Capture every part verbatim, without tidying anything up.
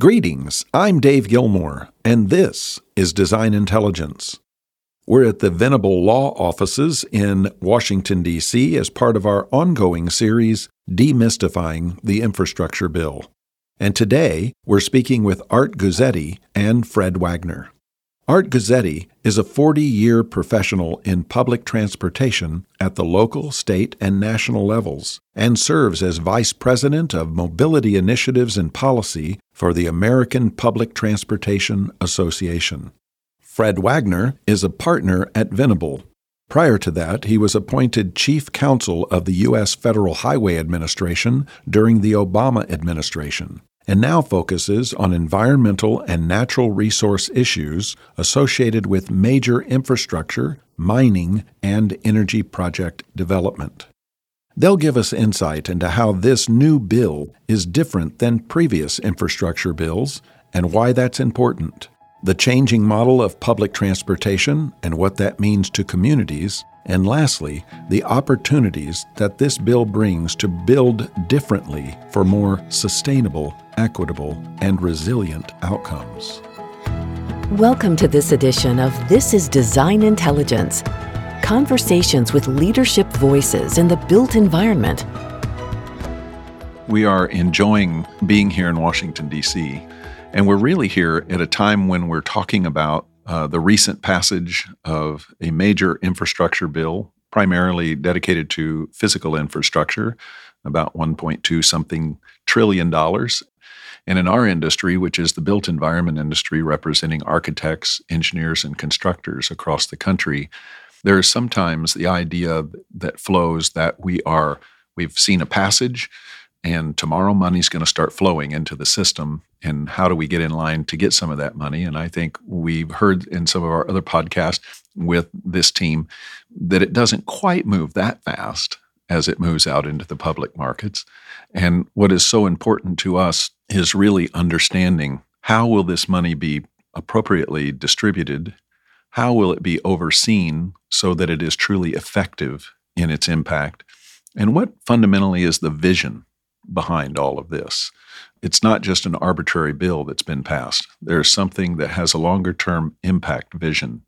Greetings, I'm Dave Gilmore, and this is Design Intelligence. We're at the Venable Law Offices in Washington, D C as part of our ongoing series, Demystifying the Infrastructure Bill. And today, we're speaking with Art Guzzetti and Fred Wagner. Art Guzzetti is a forty-year professional in public transportation at the local, state, and national levels, and serves as Vice President of Mobility Initiatives and Policy for the American Public Transportation Association. Fred Wagner is a partner at Venable. Prior to that, he was appointed Chief Counsel of the U S Federal Highway Administration during the Obama administration, and now focuses on environmental and natural resource issues associated with major infrastructure, mining, and energy project development. They'll give us insight into how this new bill is different than previous infrastructure bills and why that's important, the changing model of public transportation and what that means to communities, and lastly, the opportunities that this bill brings to build differently for more sustainable, equitable, and resilient outcomes. Welcome to this edition of This is Design Intelligence, conversations with leadership voices in the built environment. We are enjoying being here in Washington, D C, and we're really here at a time when we're talking about Uh, the recent passage of a major infrastructure bill, primarily dedicated to physical infrastructure, about one point two something trillion dollars. And in our industry, which is the built environment industry representing architects, engineers, and constructors across the country, there is sometimes the idea that flows that we are, we've seen a passage and tomorrow money's going to start flowing into the system. And how do we get in line to get some of that money? And I think we've heard in some of our other podcasts with this team that it doesn't quite move that fast as it moves out into the public markets. And what is so important to us is really understanding how will this money be appropriately distributed? How will it be overseen so that it is truly effective in its impact? And what fundamentally is the vision behind all of this? It's not just an arbitrary bill that's been passed. There's something that has a longer-term impact vision.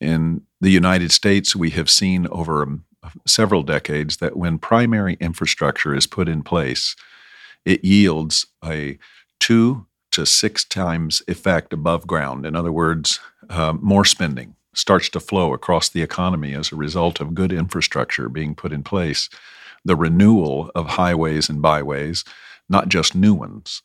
In the United States, we have seen over several decades that when primary infrastructure is put in place, it yields a two to six times effect above ground. In other words, uh, more spending starts to flow across the economy as a result of good infrastructure being put in place. The renewal of highways and byways, not just new ones,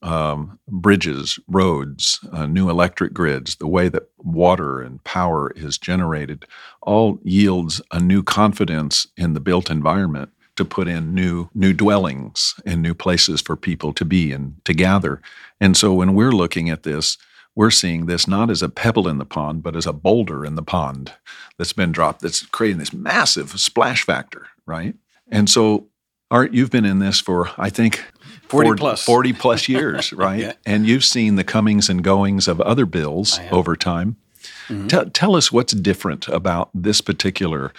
um, bridges, roads, uh, new electric grids, the way that water and power is generated, all yields a new confidence in the built environment to put in new new dwellings and new places for people to be and to gather. And so when we're looking at this, we're seeing this not as a pebble in the pond, but as a boulder in the pond that's been dropped, that's creating this massive splash factor, right? And so, Art, you've been in this for, I think, forty, forty plus forty plus years, right? Yeah. And you've seen the comings and goings of other bills over time. Mm-hmm. Tell, tell us what's different about this particular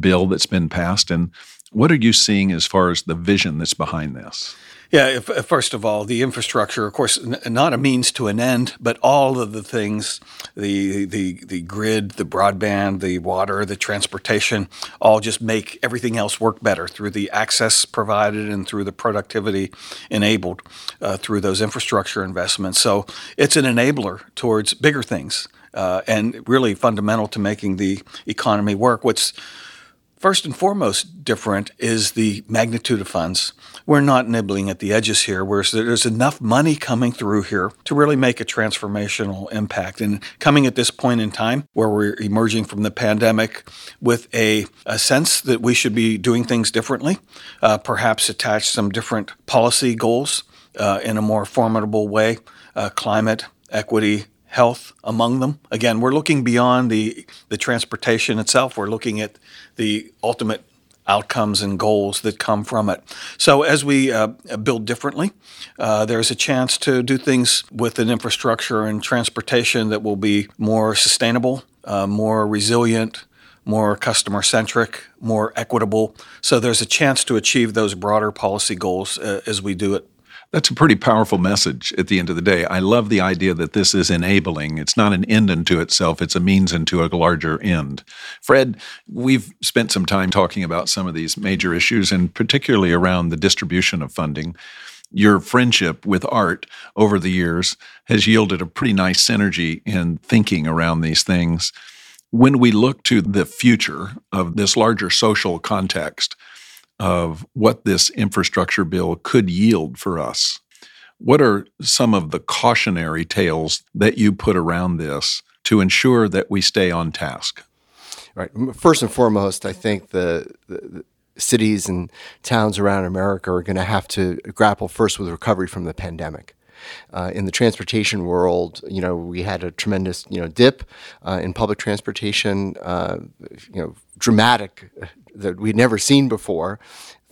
bill that's been passed, and what are you seeing as far as the vision that's behind this? Yeah, if, first of all, the infrastructure, of course, n- not a means to an end, but all of the things, the, the the grid, the broadband, the water, the transportation, all just make everything else work better through the access provided and through the productivity enabled uh, through those infrastructure investments. So it's an enabler towards bigger things uh, and really fundamental to making the economy work. What's first and foremost different is the magnitude of funds. We're not nibbling at the edges here, whereas there's enough money coming through here to really make a transformational impact. And coming at this point in time where we're emerging from the pandemic with a, a sense that we should be doing things differently, uh, perhaps attach some different policy goals uh, in a more formidable way, uh, climate, equity, health among them. Again, we're looking beyond the the transportation itself. We're looking at the ultimate outcomes and goals that come from it. So as we uh, build differently, uh, there's a chance to do things with an infrastructure and transportation that will be more sustainable, uh, more resilient, more customer-centric, more equitable. So there's a chance to achieve those broader policy goals uh, as we do it. That's a pretty powerful message at the end of the day. I love the idea that this is enabling. It's not an end unto itself. It's a means unto a larger end. Fred, we've spent some time talking about some of these major issues, and particularly around the distribution of funding. Your friendship with Art over the years has yielded a pretty nice synergy in thinking around these things. When we look to the future of this larger social context of what this infrastructure bill could yield for us, what are some of the cautionary tales that you put around this to ensure that we stay on task? Right. First and foremost, I think the, the cities and towns around America are going to have to grapple first with recovery from the pandemic. Uh, in the transportation world, you know, we had a tremendous, you know, dip uh, in public transportation, uh, you know, dramatic that we'd never seen before.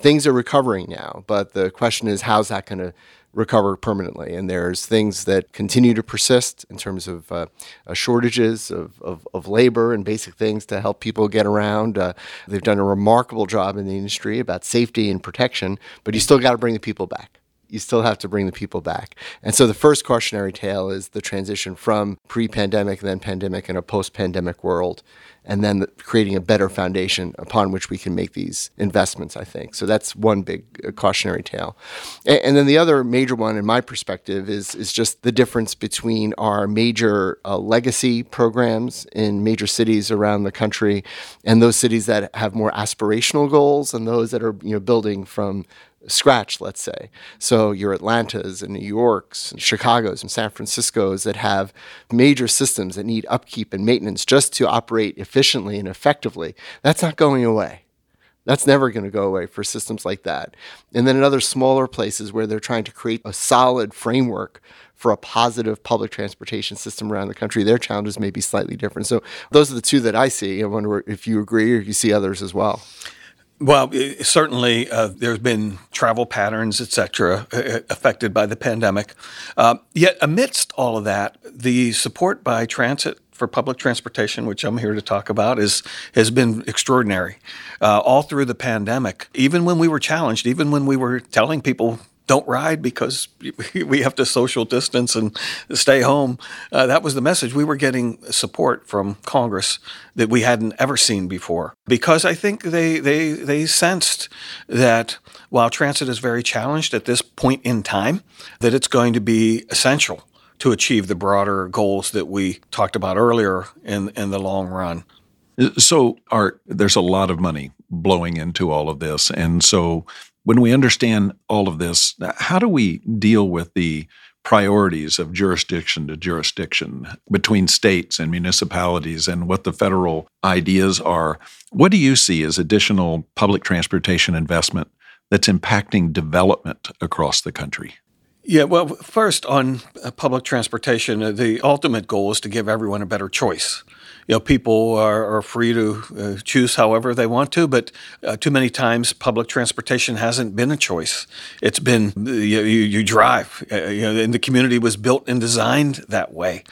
Things are recovering now, but the question is, how's that going to recover permanently? And there's things that continue to persist in terms of uh, shortages of, of, of labor and basic things to help people get around. Uh, they've done a remarkable job in the industry about safety and protection, but you still got to bring the people back. You still have to bring the people back. And so the first cautionary tale is the transition from pre-pandemic, then pandemic, and a post-pandemic world, and then the, creating a better foundation upon which we can make these investments, I think. So that's one big cautionary tale. And, and then the other major one, in my perspective, is, is just the difference between our major uh, legacy programs in major cities around the country and those cities that have more aspirational goals and those that are, you know, building from scratch, let's say. So your Atlantas and New Yorks and Chicago's and San Francisco's that have major systems that need upkeep and maintenance just to operate efficiently and effectively, that's not going away. That's never going to go away for systems like that. And then in other smaller places where they're trying to create a solid framework for a positive public transportation system around the country, their challenges may be slightly different. So those are the two that I see. I wonder if you agree or you see others as well. Well, certainly uh, there's been travel patterns, et cetera, uh, affected by the pandemic. Uh, yet amidst all of that, the support by transit for public transportation, which I'm here to talk about, is has been extraordinary uh, all through the pandemic. Even when we were challenged, even when we were telling people, don't ride because we have to social distance and stay home. Uh, that was the message. We were getting support from Congress that we hadn't ever seen before, because I think they they they sensed that while transit is very challenged at this point in time, that it's going to be essential to achieve the broader goals that we talked about earlier in, in the long run. So, Art, there's a lot of money blowing into all of this, and so when we understand all of this, how do we deal with the priorities of jurisdiction to jurisdiction between states and municipalities and what the federal ideas are? What do you see as additional public transportation investment that's impacting development across the country? Yeah, well, first on public transportation, the ultimate goal is to give everyone a better choice. You know, people are, are free to uh, choose however they want to, but uh, too many times public transportation hasn't been a choice. It's been, you, you drive, uh, you know, and the community was built and designed that way.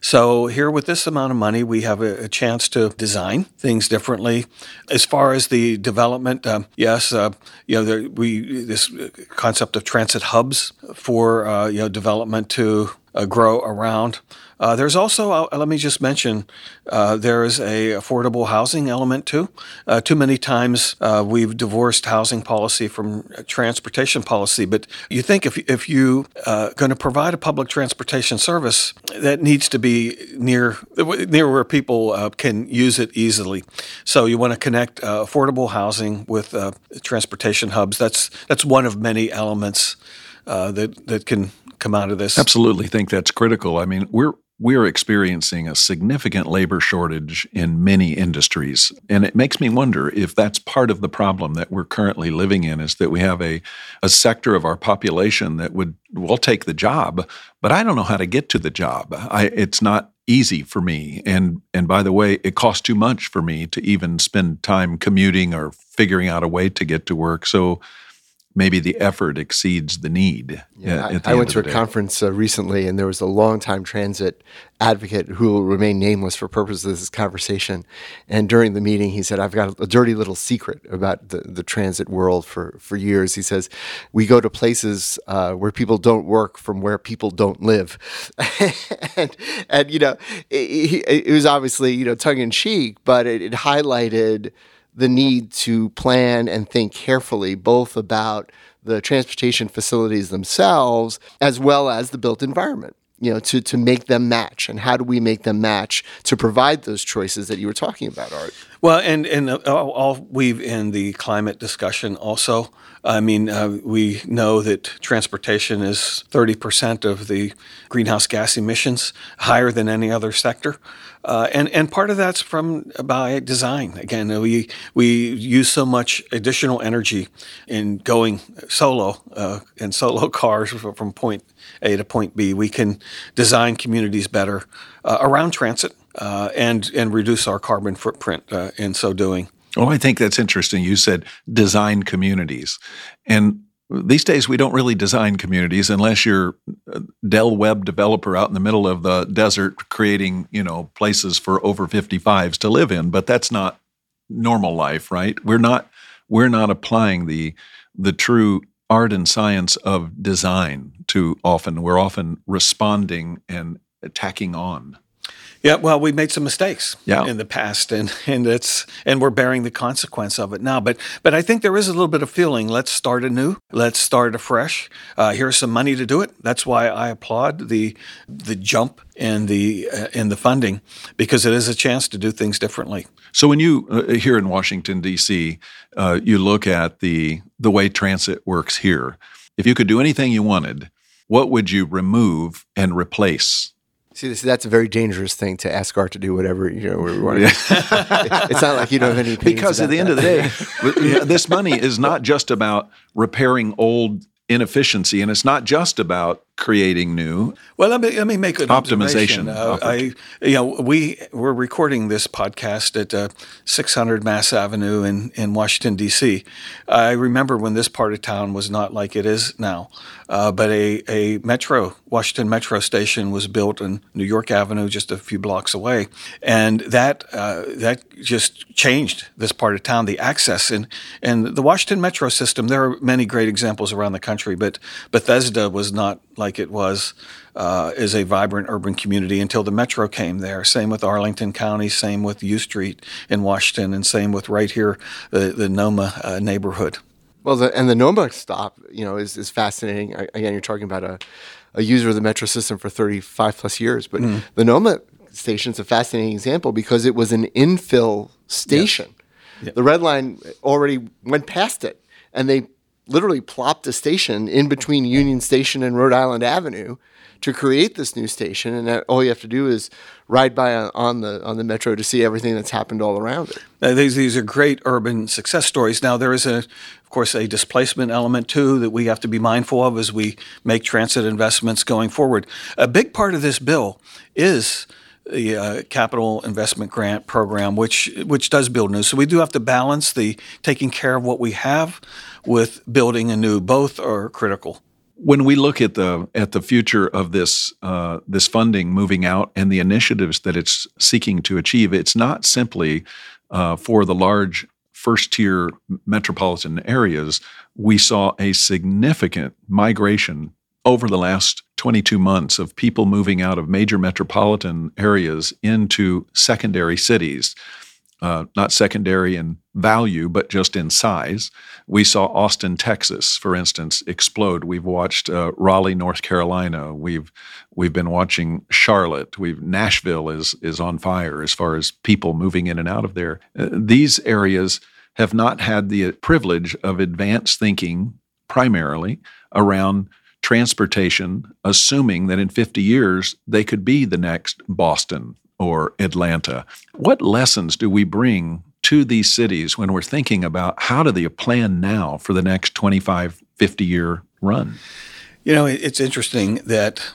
So here with this amount of money, we have a, a chance to design things differently. As far as the development, um, yes, uh, you know, there, we this concept of transit hubs for uh, you know development to Uh, grow around. Uh, there's also, uh, let me just mention, uh, there is a affordable housing element too. Uh, too many times uh, we've divorced housing policy from transportation policy, but you think if if you uh, going to provide a public transportation service, that needs to be near near where people uh, can use it easily. So you want to connect uh, affordable housing with uh, transportation hubs. That's that's one of many elements uh, that that can come out of this. Absolutely think that's critical. I mean, we're we're experiencing a significant labor shortage in many industries, and it makes me wonder if that's part of the problem that we're currently living in, is that we have a, a sector of our population that would will take the job, but I don't know how to get to the job. I, it's not easy for me, and and by the way, it costs too much for me to even spend time commuting or figuring out a way to get to work. So maybe the effort exceeds the need. Yeah, at, at the I, I went to a day. conference uh, recently, and there was a longtime transit advocate who will remain nameless for purposes of this conversation. And during the meeting, he said, I've got a dirty little secret about the, the transit world for, for years. He says, we go to places uh, where people don't work from where people don't live. and, and, you know, it, it was obviously, you know, tongue-in-cheek, but it, it highlighted the need to plan and think carefully, both about the transportation facilities themselves as well as the built environment, you know, to, to make them match. And how do we make them match to provide those choices that you were talking about, Art? Well, and, and I'll, I'll weave in the climate discussion also. I mean, uh, we know that transportation is thirty percent of the greenhouse gas emissions, higher than any other sector. Uh, and, and part of that's from by design. Again, we we use so much additional energy in going solo uh, in solo cars from point A to point B. We can design communities better uh, around transit uh, and and reduce our carbon footprint uh, in so doing. Well, I think that's interesting. You said design communities, and these days, we don't really design communities unless you're a Dell web developer out in the middle of the desert creating, you know, places for over fifty-fives to live in. But that's not normal life, right? We're not we're not applying the the true art and science of design too often. We're often responding and tacking on. Yeah, well, we made some mistakes yeah. in the past, and and it's and we're bearing the consequence of it now. But but I think there is a little bit of feeling. Let's start anew. Let's start afresh. Uh, here's some money to do it. That's why I applaud the the jump in the uh, in the funding, because it is a chance to do things differently. So when you uh, here in Washington D C, uh, you look at the the way transit works here. If you could do anything you wanted, what would you remove and replace? See, that's a very dangerous thing to ask Art to do whatever, you know, we want to do. It's not like you don't have any opinions Because at the end that. of the day, this money is not just about repairing old inefficiency, and it's not just about creating new. Well, let me let me make an optimization. Uh, I, you know, we we're recording this podcast at uh, six hundred Mass Avenue in, in Washington D C. I remember when this part of town was not like it is now, uh, but a a metro Washington Metro station was built on New York Avenue, just a few blocks away, and that uh, that just changed this part of town. The access and and the Washington Metro system. There are many great examples around the country, but Bethesda was not like it was uh, is a vibrant urban community until the metro came there. Same with Arlington County, same with U Street in Washington, and same with right here, the, the NoMa uh, neighborhood. Well, the, and the NoMa stop, you know, is, is fascinating. I, again, you're talking about a, a user of the metro system for thirty-five plus years, but mm. the NoMa station's a fascinating example because it was an infill station. Yep. Yep. The Red Line already went past it, and they literally plopped a station in between Union Station and Rhode Island Avenue to create this new station, and that, all you have to do is ride by on the on the metro to see everything that's happened all around it. Now, these these are great urban success stories. Now, there is a of course a displacement element too that we have to be mindful of as we make transit investments going forward. A big part of this bill is the uh, capital investment grant program, which which does build new. So we do have to balance the taking care of what we have with building anew. Both are critical. When we look at the at the future of this uh, this funding moving out and the initiatives that it's seeking to achieve, it's not simply uh, for the large first-tier metropolitan areas. We saw a significant migration over the last twenty-two months of people moving out of major metropolitan areas into secondary cities, uh, not secondary in value, but just in size. We saw Austin, Texas, for instance, explode. We've watched uh, Raleigh, North Carolina. We've we've been watching Charlotte. We've Nashville is is on fire as far as people moving in and out of there. Uh, these areas have not had the privilege of advanced thinking, primarily around transportation, assuming that in fifty years, they could be the next Boston or Atlanta. What lessons do we bring to these cities when we're thinking about how do they plan now for the next twenty-five, fifty-year run? You know, it's interesting that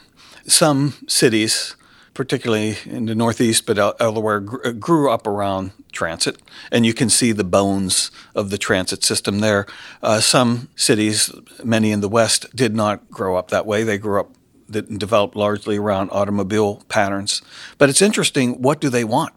some cities particularly in the Northeast, but elsewhere, grew up around transit. And you can see the bones of the transit system there. Uh, some cities, many in the West, did not grow up that way. They grew up that developed largely around automobile patterns. But it's interesting, what do they want?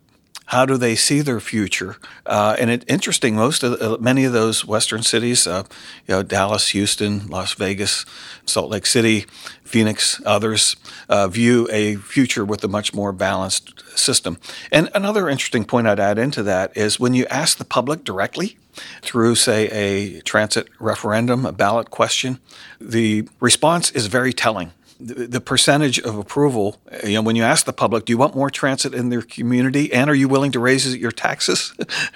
How do they see their future? Uh, and it's interesting, most of the, many of those Western cities, uh, you know, Dallas, Houston, Las Vegas, Salt Lake City, Phoenix, others, uh, view a future with a much more balanced system. And another interesting point I'd add into that is when you ask the public directly through, say, a transit referendum, a ballot question, the response is very telling. The percentage of approval, you know, when you ask the public, do you want more transit in their community, and are you willing to raise your taxes,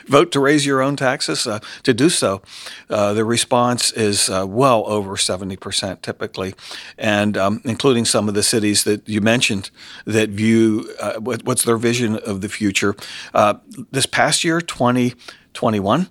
vote to raise your own taxes uh, to do so? Uh, the response is uh, well over seventy percent typically, and um, including some of the cities that you mentioned that view uh, what, what's their vision of the future. Uh, this past year, twenty twenty-one,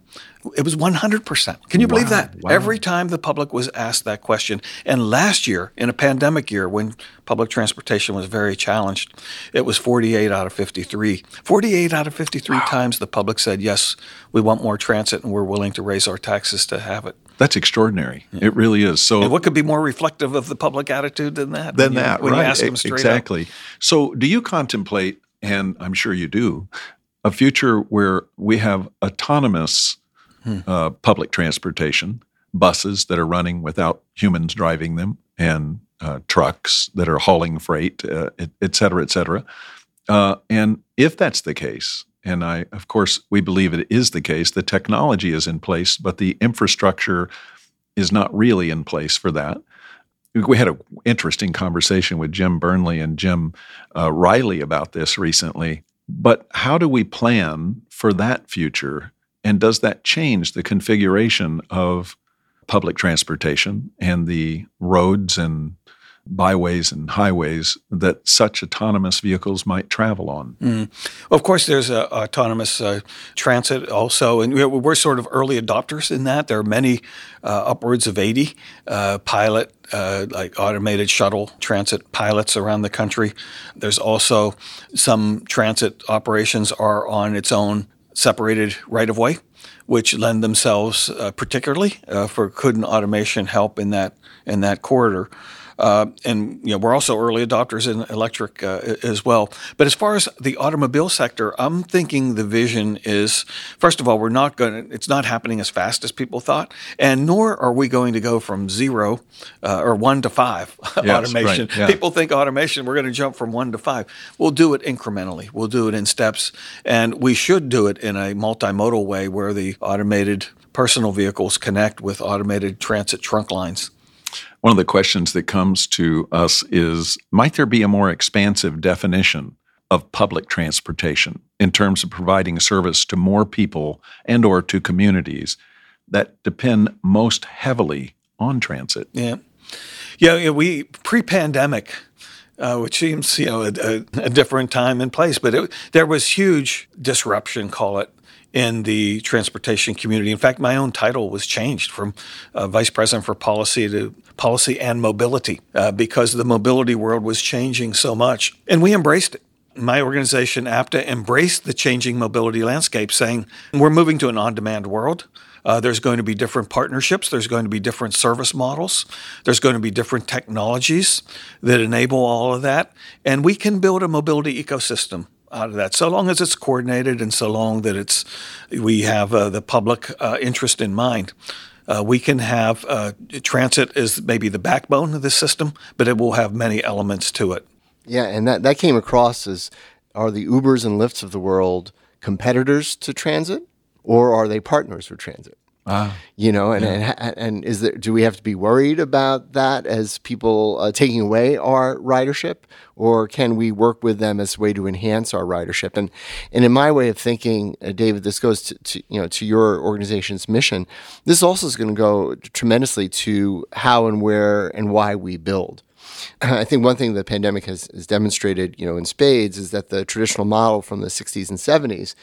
it was one hundred percent. Can you believe wow, that? Wow. Every time the public was asked that question. And last year, in a pandemic year when public transportation was very challenged, it was forty-eight out of fifty-three. forty-eight out of fifty-three wow. times the public said, yes, we want more transit and we're willing to raise our taxes to have it. That's extraordinary. Yeah. It really is. So, and what could be more reflective of the public attitude than that? Than when that, you, when right. When you ask them straight exactly. up. So do you contemplate, and I'm sure you do, a future where we have autonomous Hmm. Uh, public transportation, buses that are running without humans driving them, and uh, trucks that are hauling freight, uh, et, et cetera, et cetera. Uh, and if that's the case, and I, of course, we believe it is the case, the technology is in place, but the infrastructure is not really in place for that. We had an interesting conversation with Jim Burnley and Jim uh, Riley about this recently. But how do we plan for that future? And does that change the configuration of public transportation and the roads and byways and highways that such autonomous vehicles might travel on? Mm. Well, of course, there's uh, autonomous uh, transit also, and we're, we're sort of early adopters in that. There are many, uh, upwards of eighty uh, pilot Uh, like automated shuttle transit pilots around the country. There's also some transit operations are on its own separated right-of-way, which lend themselves uh, particularly uh, for couldn't automation help in that in that corridor. Uh, and you know, we're also early adopters in electric uh, as well. But as far as the automobile sector, I'm thinking the vision is, first of all, we're not going to, it's not happening as fast as people thought, and nor are we going to go from zero uh, or one to five yes, automation. Right, yeah. People think automation, we're going to jump from one to five. We'll do it incrementally. We'll do it in steps, and we should do it in a multimodal way where the automated personal vehicles connect with automated transit trunk lines. One of the questions that comes to us is, might there be a more expansive definition of public transportation in terms of providing service to more people and or to communities that depend most heavily on transit? Yeah. Yeah, yeah we pre-pandemic Uh, which seems, you know, a, a, a different time and place. But it, there was huge disruption, call it, in the transportation community. In fact, my own title was changed from uh, Vice President for Policy to Policy and Mobility uh, because the mobility world was changing so much. And we embraced it. My organization, A P T A, embraced the changing mobility landscape, saying we're moving to an on-demand world. Uh, there's going to be different partnerships. There's going to be different service models. There's going to be different technologies that enable all of that. And we can build a mobility ecosystem out of that, so long as it's coordinated and so long that it's we have uh, the public uh, interest in mind. Uh, we can have uh, transit is maybe the backbone of the system, but it will have many elements to it. Yeah, and that, that came across as, are the Ubers and Lyfts of the world competitors to transit? Or are they partners for transit? Ah, you know, and, yeah. and and is there? Do we have to be worried about that as people uh, taking away our ridership, or can we work with them as a way to enhance our ridership? And and in my way of thinking, uh, David, this goes to, to you know to your organization's mission. This also is going to go tremendously to how and where and why we build. I think one thing the pandemic has, has demonstrated, you know, in spades, is that the traditional model from the sixties and seventies.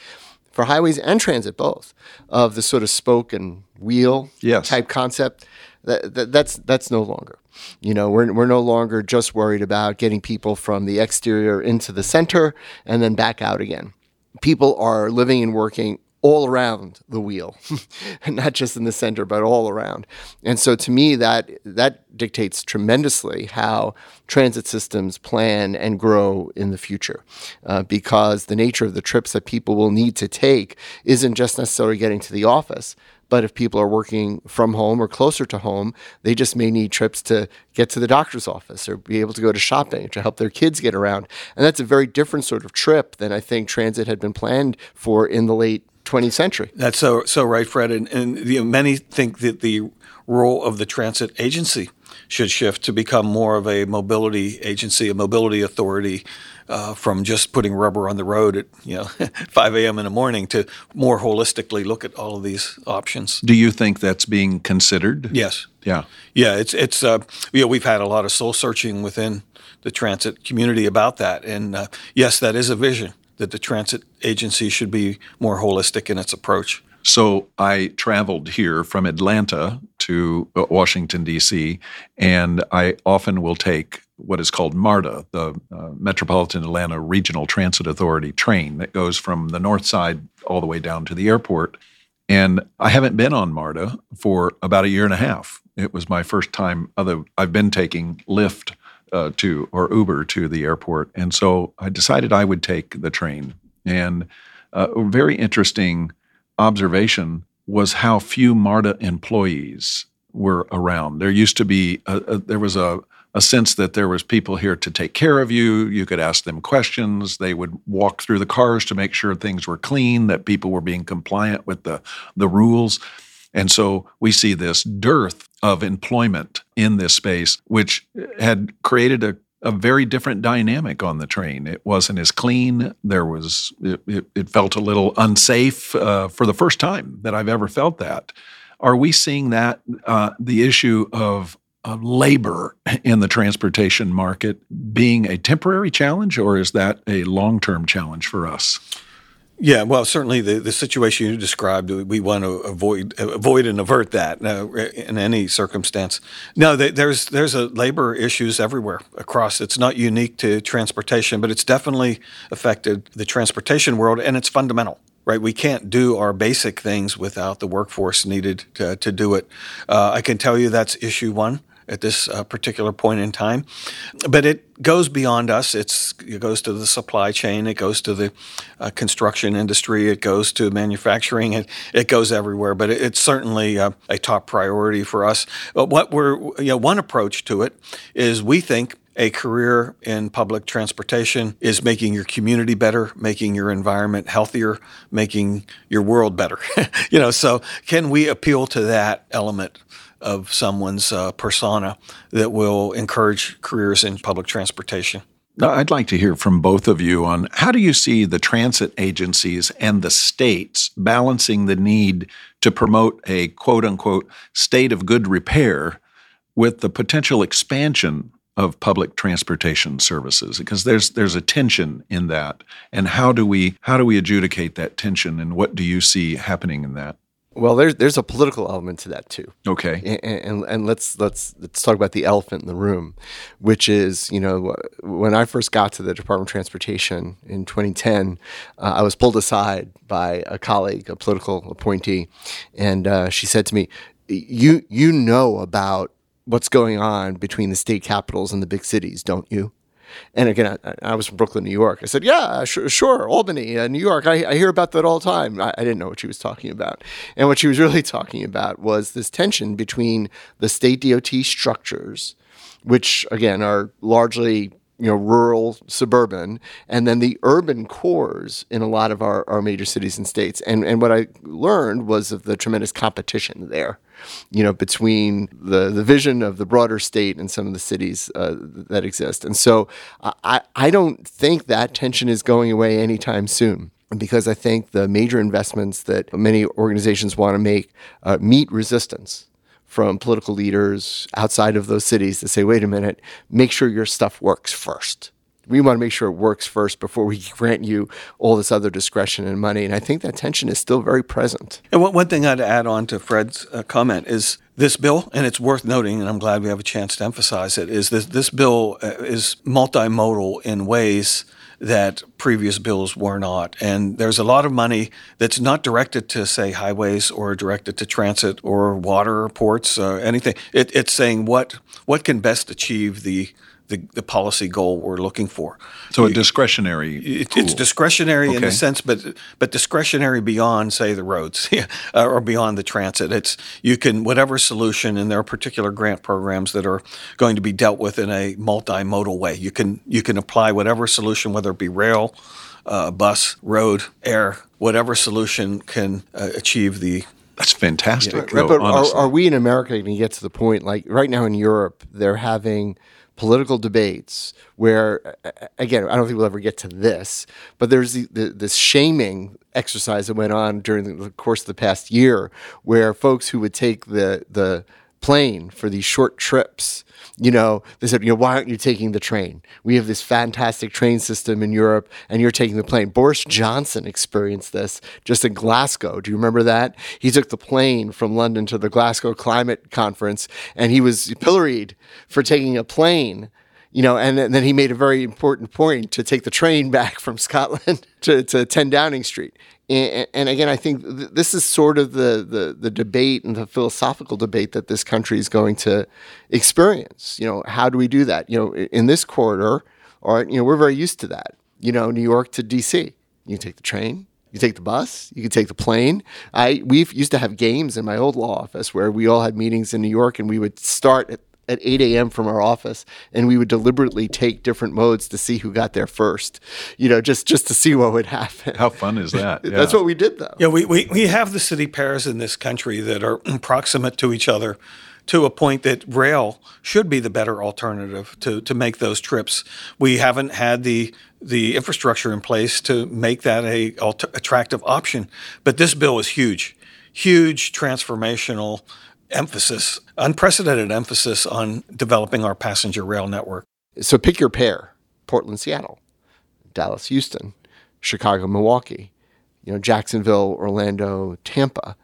For highways and transit, both, of the sort of spoke and wheel yes. type concept that, that, that's that's no longer. You know, we're we're no longer just worried about getting people from the exterior into the center and then back out again. People are living and working all around the wheel, not just in the center, but all around. And so to me, that that dictates tremendously how transit systems plan and grow in the future, uh, because the nature of the trips that people will need to take isn't just necessarily getting to the office, but if people are working from home or closer to home, they just may need trips to get to the doctor's office or be able to go to shopping to help their kids get around. And that's a very different sort of trip than I think transit had been planned for in the late twentieth century. That's so so right, Fred. And, and you know, many think that the role of the transit agency should shift to become more of a mobility agency, a mobility authority, uh, from just putting rubber on the road at you know five a.m. in the morning to more holistically look at all of these options. Do you think that's being considered? Yes. Yeah. Yeah. It's it's uh, you know, we've had a lot of soul searching within the transit community about that, and uh, yes, that is a vision that the transit agency should be more holistic in its approach. So I traveled here from Atlanta to Washington, D C, and I often will take what is called MARTA, the uh, Metropolitan Atlanta Regional Transit Authority train that goes from the north side all the way down to the airport. And I haven't been on MARTA for about a year and a half. It was my first time, other I've been taking Lyft uh, to or Uber to the airport. And so I decided I would take the train. And uh, a very interesting observation was how few MARTA employees were around. There used to be, a, a, there was a, a sense that there was people here to take care of you. You could ask them questions. They would walk through the cars to make sure things were clean, that people were being compliant with the, the rules. And so we see this dearth of employment in this space, which had created a a very different dynamic on the train. It wasn't as clean. There was, it, it, it felt a little unsafe uh, for the first time that I've ever felt that. Are we seeing that, uh, the issue of, of labor in the transportation market being a temporary challenge, or is that a long-term challenge for us? Yeah, well, certainly the, the situation you described, we want to avoid avoid and avert that uh, in any circumstance. No, they, there's there's a labor issues everywhere across. It's not unique to transportation, but it's definitely affected the transportation world, and it's fundamental, right? We can't do our basic things without the workforce needed to, to do it. Uh, I can tell you that's issue one at this uh, particular point in time. But it goes beyond us. It's, it goes to the supply chain. It goes to the uh, construction industry. It goes to manufacturing. It, it goes everywhere. But it, it's certainly uh, a top priority for us. But what we're, you know, one approach to it is we think a career in public transportation is making your community better, making your environment healthier, making your world better. You know, so can we appeal to that element of someone's uh, persona that will encourage careers in public transportation? I'd like to hear from both of you on how do you see the transit agencies and the states balancing the need to promote a quote-unquote state of good repair with the potential expansion of public transportation services, because there's there's a tension in that. And how do we how do we adjudicate that tension, and what do you see happening in that? Well, there's there's a political element to that too. Okay, and, and and let's let's let's talk about the elephant in the room, which is, you know, when I first got to the Department of Transportation in twenty ten, uh, I was pulled aside by a colleague, a political appointee, and uh, she said to me, "You you know about what's going on between the state capitals and the big cities, don't you?" And again, I, I was from Brooklyn, New York. I said, yeah, sure, sure. Albany, uh, New York. I, I hear about that all the time. I, I didn't know what she was talking about. And what she was really talking about was this tension between the state D O T structures, which, again, are largely, you know, rural, suburban, and then the urban cores in a lot of our, our major cities and states. And and what I learned was of the tremendous competition there, you know, between the, the vision of the broader state and some of the cities uh, that exist. And so I, I don't think that tension is going away anytime soon, because I think the major investments that many organizations want to make uh, meet resistance from political leaders outside of those cities to say, wait a minute, make sure your stuff works first. we want to make sure it works first before we grant you all this other discretion and money. And I think that tension is still very present. And one thing I'd add on to Fred's uh, comment is this bill, and it's worth noting, and I'm glad we have a chance to emphasize it, is that this bill is multimodal in ways that previous bills were not. And there's a lot of money that's not directed to, say, highways or directed to transit or water or ports or anything. It, it's saying what what can best achieve the The, the policy goal we're looking for. So a discretionary it, It's discretionary okay. in a sense, but but discretionary beyond, say, the roads or beyond the transit. It's you can, whatever solution, and there are particular grant programs that are going to be dealt with in a multimodal way. You can, you can apply whatever solution, whether it be rail, uh, bus, road, air, whatever solution can uh, achieve the... That's fantastic. Yeah, though, but are, are we in America going to get to the point, like right now in Europe, they're having... political debates where, again, I don't think we'll ever get to this, but there's the, the, this shaming exercise that went on during the course of the past year where folks who would take the the plane for these short trips, you know, they said, you know, why aren't you taking the train? We have this fantastic train system in Europe, and you're taking the plane. Boris Johnson experienced this just in Glasgow. Do you remember that? He took the plane from London to the Glasgow Climate Conference, and he was pilloried for taking a plane, you know, and, and then he made a very important point to take the train back from Scotland to, to ten Downing Street. And again, I think this is sort of the, the, the debate and the philosophical debate that this country is going to experience. You know, how do we do that? You know, in this corridor, or, you know, we're very used to that. You know, New York to D C, you take the train, you take the bus, you can take the plane. I we used to have games in my old law office where we all had meetings in New York, and we would start at at eight a.m. from our office, and we would deliberately take different modes to see who got there first, you know, just, just to see what would happen. How fun is that? Yeah. That's what we did, though. Yeah, we, we, we have the city pairs in this country that are proximate to each other to a point that rail should be the better alternative to, to make those trips. We haven't had the the infrastructure in place to make that a alt- attractive option. But this bill is huge, huge transformational emphasis, unprecedented emphasis on developing our passenger rail network. So pick your pair: Portland, Seattle; Dallas, Houston; Chicago, Milwaukee; you know, Jacksonville, Orlando, Tampa.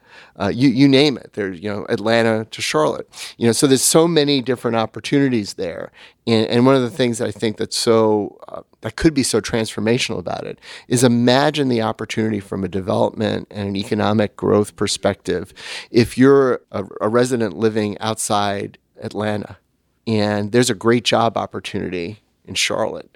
Uh, you you name it. There's, you know, Atlanta to Charlotte. You know, so there's so many different opportunities there. And, and one of the things that I think that's so uh, that could be so transformational about it is imagine the opportunity from a development and an economic growth perspective. If you're a, a resident living outside Atlanta, and there's a great job opportunity in Charlotte,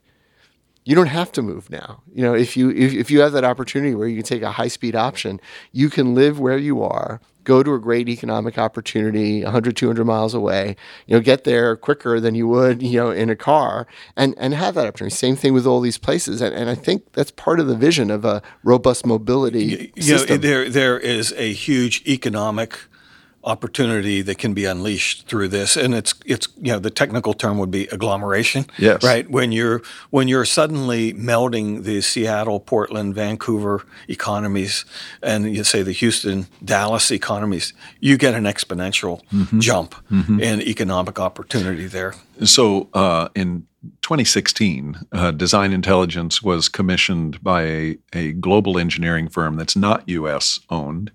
you don't have to move now. You know, if you if, if you have that opportunity where you can take a high-speed option, you can live where you are, go to a great economic opportunity one hundred, two hundred miles away, you know, get there quicker than you would, you know, in a car, and, and have that opportunity. Same thing with all these places. And, and I think that's part of the vision of a robust mobility you, system. You know, there there is a huge economic opportunity that can be unleashed through this, and it's it's you know, the technical term would be agglomeration. Yes, right. When you're when you're suddenly melding the Seattle, Portland, Vancouver economies, and you say the Houston, Dallas economies, you get an exponential mm-hmm. jump mm-hmm. in economic opportunity there. So uh, in twenty sixteen, uh, Design Intelligence was commissioned by a, a global engineering firm that's not U S owned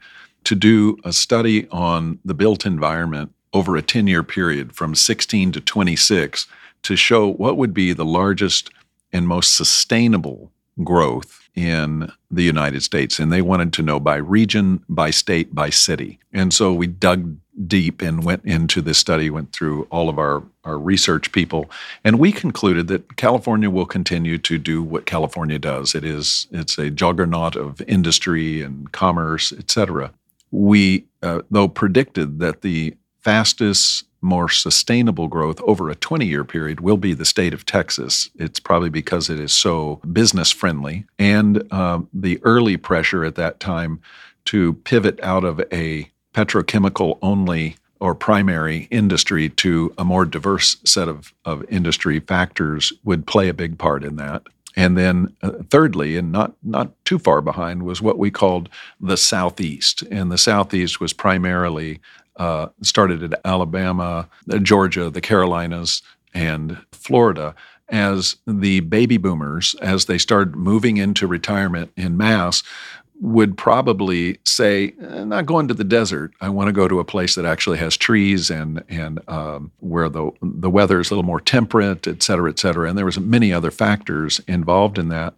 to do a study on the built environment over a ten-year period from sixteen to twenty-six to show what would be the largest and most sustainable growth in the United States. And they wanted to know by region, by state, by city. And so we dug deep and went into this study, went through all of our, our research people, and we concluded that California will continue to do what California does. It is, it's a juggernaut of industry and commerce, et cetera. We, uh, though, predicted that the fastest, more sustainable growth over a twenty-year period will be the state of Texas. It's probably because it is so business-friendly, and um, the early pressure at that time to pivot out of a petrochemical-only or primary industry to a more diverse set of, of industry factors would play a big part in that. And then uh, thirdly, and not not too far behind, was what we called the Southeast. And the Southeast was primarily uh, started at Alabama, Georgia, the Carolinas, and Florida, as the baby boomers, as they started moving into retirement in mass, would probably say, I'm not going to the desert. I want to go to a place that actually has trees and and um, where the the weather is a little more temperate, et cetera, et cetera. And there was many other factors involved in that.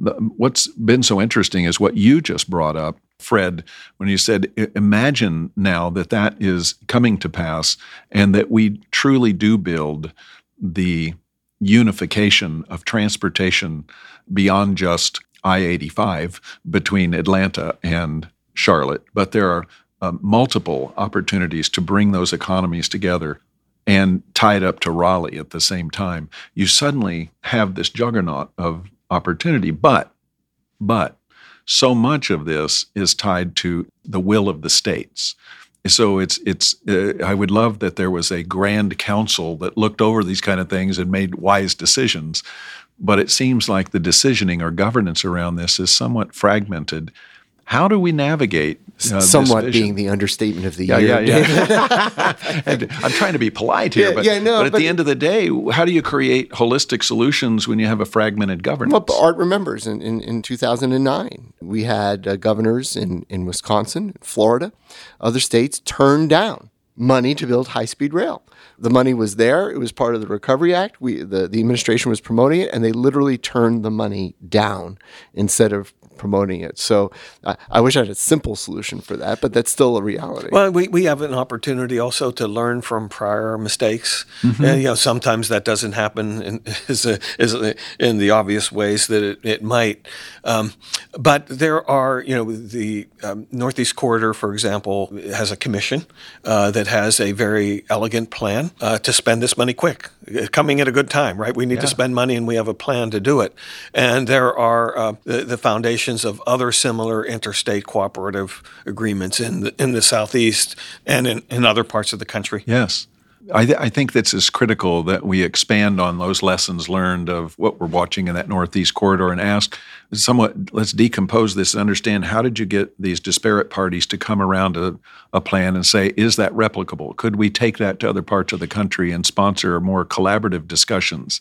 The, what's been so interesting is what you just brought up, Fred, when you said, imagine now that that is coming to pass and that we truly do build the unification of transportation beyond just I eighty-five between Atlanta and Charlotte. But there are uh, multiple opportunities to bring those economies together and tie it up to Raleigh at the same time. You suddenly have this juggernaut of opportunity. But, but so much of this is tied to the will of the states. So it's it's. Uh, I would love that there was a grand council that looked over these kind of things and made wise decisions. But it seems like the decisioning or governance around this is somewhat fragmented. How do we navigate uh, somewhat this being the understatement of the yeah, year? Yeah, yeah. And I'm trying to be polite here, yeah, but, yeah, no, but at but the end of the day, how do you create holistic solutions when you have a fragmented governance? Well, Art remembers in, in, in two thousand nine, we had uh, governors in, in Wisconsin, Florida, other states turned down money to build high-speed rail. The money was there. It was part of the Recovery Act. We, the, the administration was promoting it, and they literally turned the money down instead of promoting it. So uh, I wish I had a simple solution for that, but that's still a reality. Well, we, we have an opportunity also to learn from prior mistakes. Mm-hmm. And, you know, sometimes that doesn't happen in, is a, is a, in the obvious ways that it, it might. Um, but there are, you know, the um, Northeast Corridor, for example, has a commission uh, that has a very elegant plan uh, to spend this money quick, coming at a good time, right? We need yeah. to spend money and we have a plan to do it. And there are uh, the, the foundation of other similar interstate cooperative agreements in the, in the Southeast and in, in other parts of the country. Yes. I, th- I think this is critical that we expand on those lessons learned of what we're watching in that Northeast Corridor and ask somewhat, let's decompose this and understand how did you get these disparate parties to come around a, a plan and say, is that replicable? Could we take that to other parts of the country and sponsor more collaborative discussions?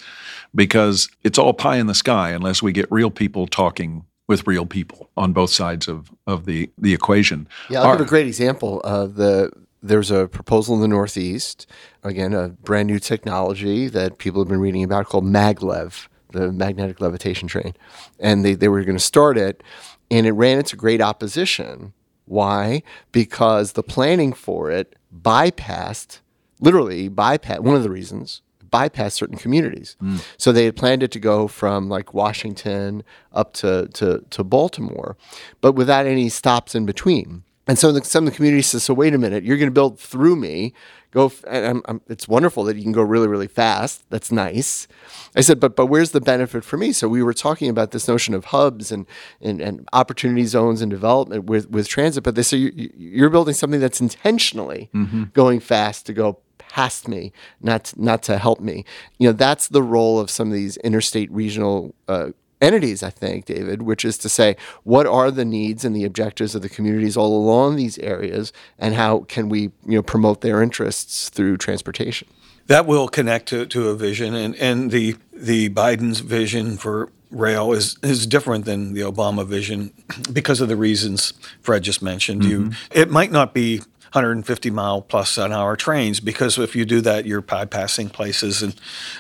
Because it's all pie in the sky unless we get real people talking with real people on both sides of, of the, the equation. Yeah, I'll Our, give a great example. Uh, the There's a proposal in the Northeast, again, a brand new technology that people have been reading about called Maglev, the magnetic levitation train. And they, they were going to start it, and it ran into great opposition. Why? Because the planning for it bypassed, literally bypassed, one of the reasons, bypass certain communities. Mm. So they had planned it to go from like Washington up to, to, to Baltimore, but without any stops in between. And so the, some of the communities says, so wait a minute, you're going to build through me. Go, f- and I'm, I'm, it's wonderful that you can go really, really fast. That's nice. I said, but but where's the benefit for me? So we were talking about this notion of hubs and and, and opportunity zones and development with, with transit. But they say you, you're building something that's intentionally mm-hmm. going fast to go past me, not not to help me. You know, that's the role of some of these interstate regional uh, entities, I think, David, which is to say, what are the needs and the objectives of the communities all along these areas, and how can we, you know, promote their interests through transportation? That will connect to, to a vision, and, and the the Biden's vision for rail is, is different than the Obama vision because of the reasons Fred just mentioned. Mm-hmm. You, it might not be one hundred fifty mile plus an hour trains, because if you do that, you're bypassing places. And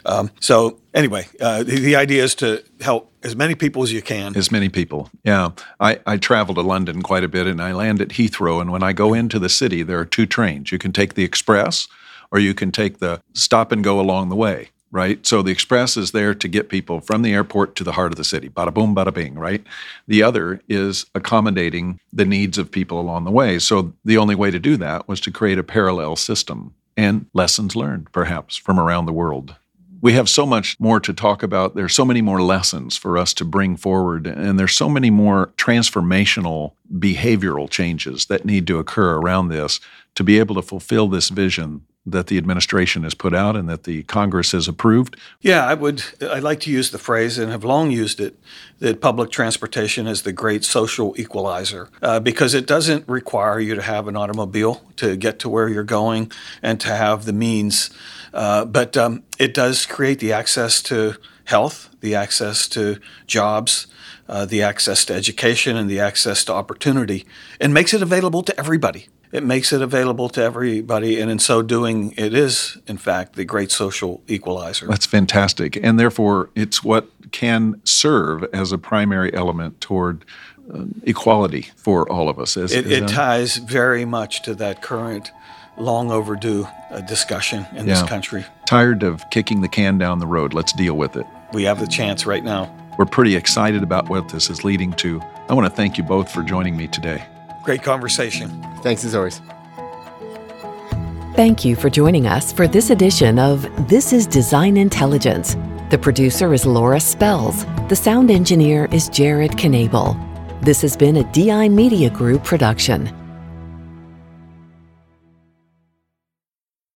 um, so anyway, uh, the, the idea is to help as many people as you can. As many people, yeah. I, I travel to London quite a bit, and I land at Heathrow, and when I go into the city, there are two trains. You can take the express, or you can take the stop and go along the way, right? So the express is there to get people from the airport to the heart of the city, bada boom, bada bing, right? The other is accommodating the needs of people along the way. So the only way to do that was to create a parallel system and lessons learned, perhaps, from around the world. We have so much more to talk about. There's so many more lessons for us to bring forward, and there's so many more transformational behavioral changes that need to occur around this to be able to fulfill this vision that the administration has put out and that the Congress has approved? Yeah, I would. I'd like to use the phrase, and have long used it, that public transportation is the great social equalizer, uh, because it doesn't require you to have an automobile to get to where you're going and to have the means. Uh, but um, it does create the access to health, the access to jobs, uh, the access to education, and the access to opportunity, and makes it available to everybody. It makes it available to everybody, and in so doing, it is, in fact, the great social equalizer. That's fantastic, and therefore, it's what can serve as a primary element toward uh, equality for all of us. As, it as it ties very much to that current, long overdue uh, discussion in yeah. this country. Tired of kicking the can down the road. Let's deal with it. We have the chance right now. We're pretty excited about what this is leading to. I want to thank you both for joining me today. Great conversation. Thanks as always. Thank you for joining us for this edition of This is Design Intelligence. The producer is Laura Spells. The sound engineer is Jared Kniebel. This has been a D I Media Group production.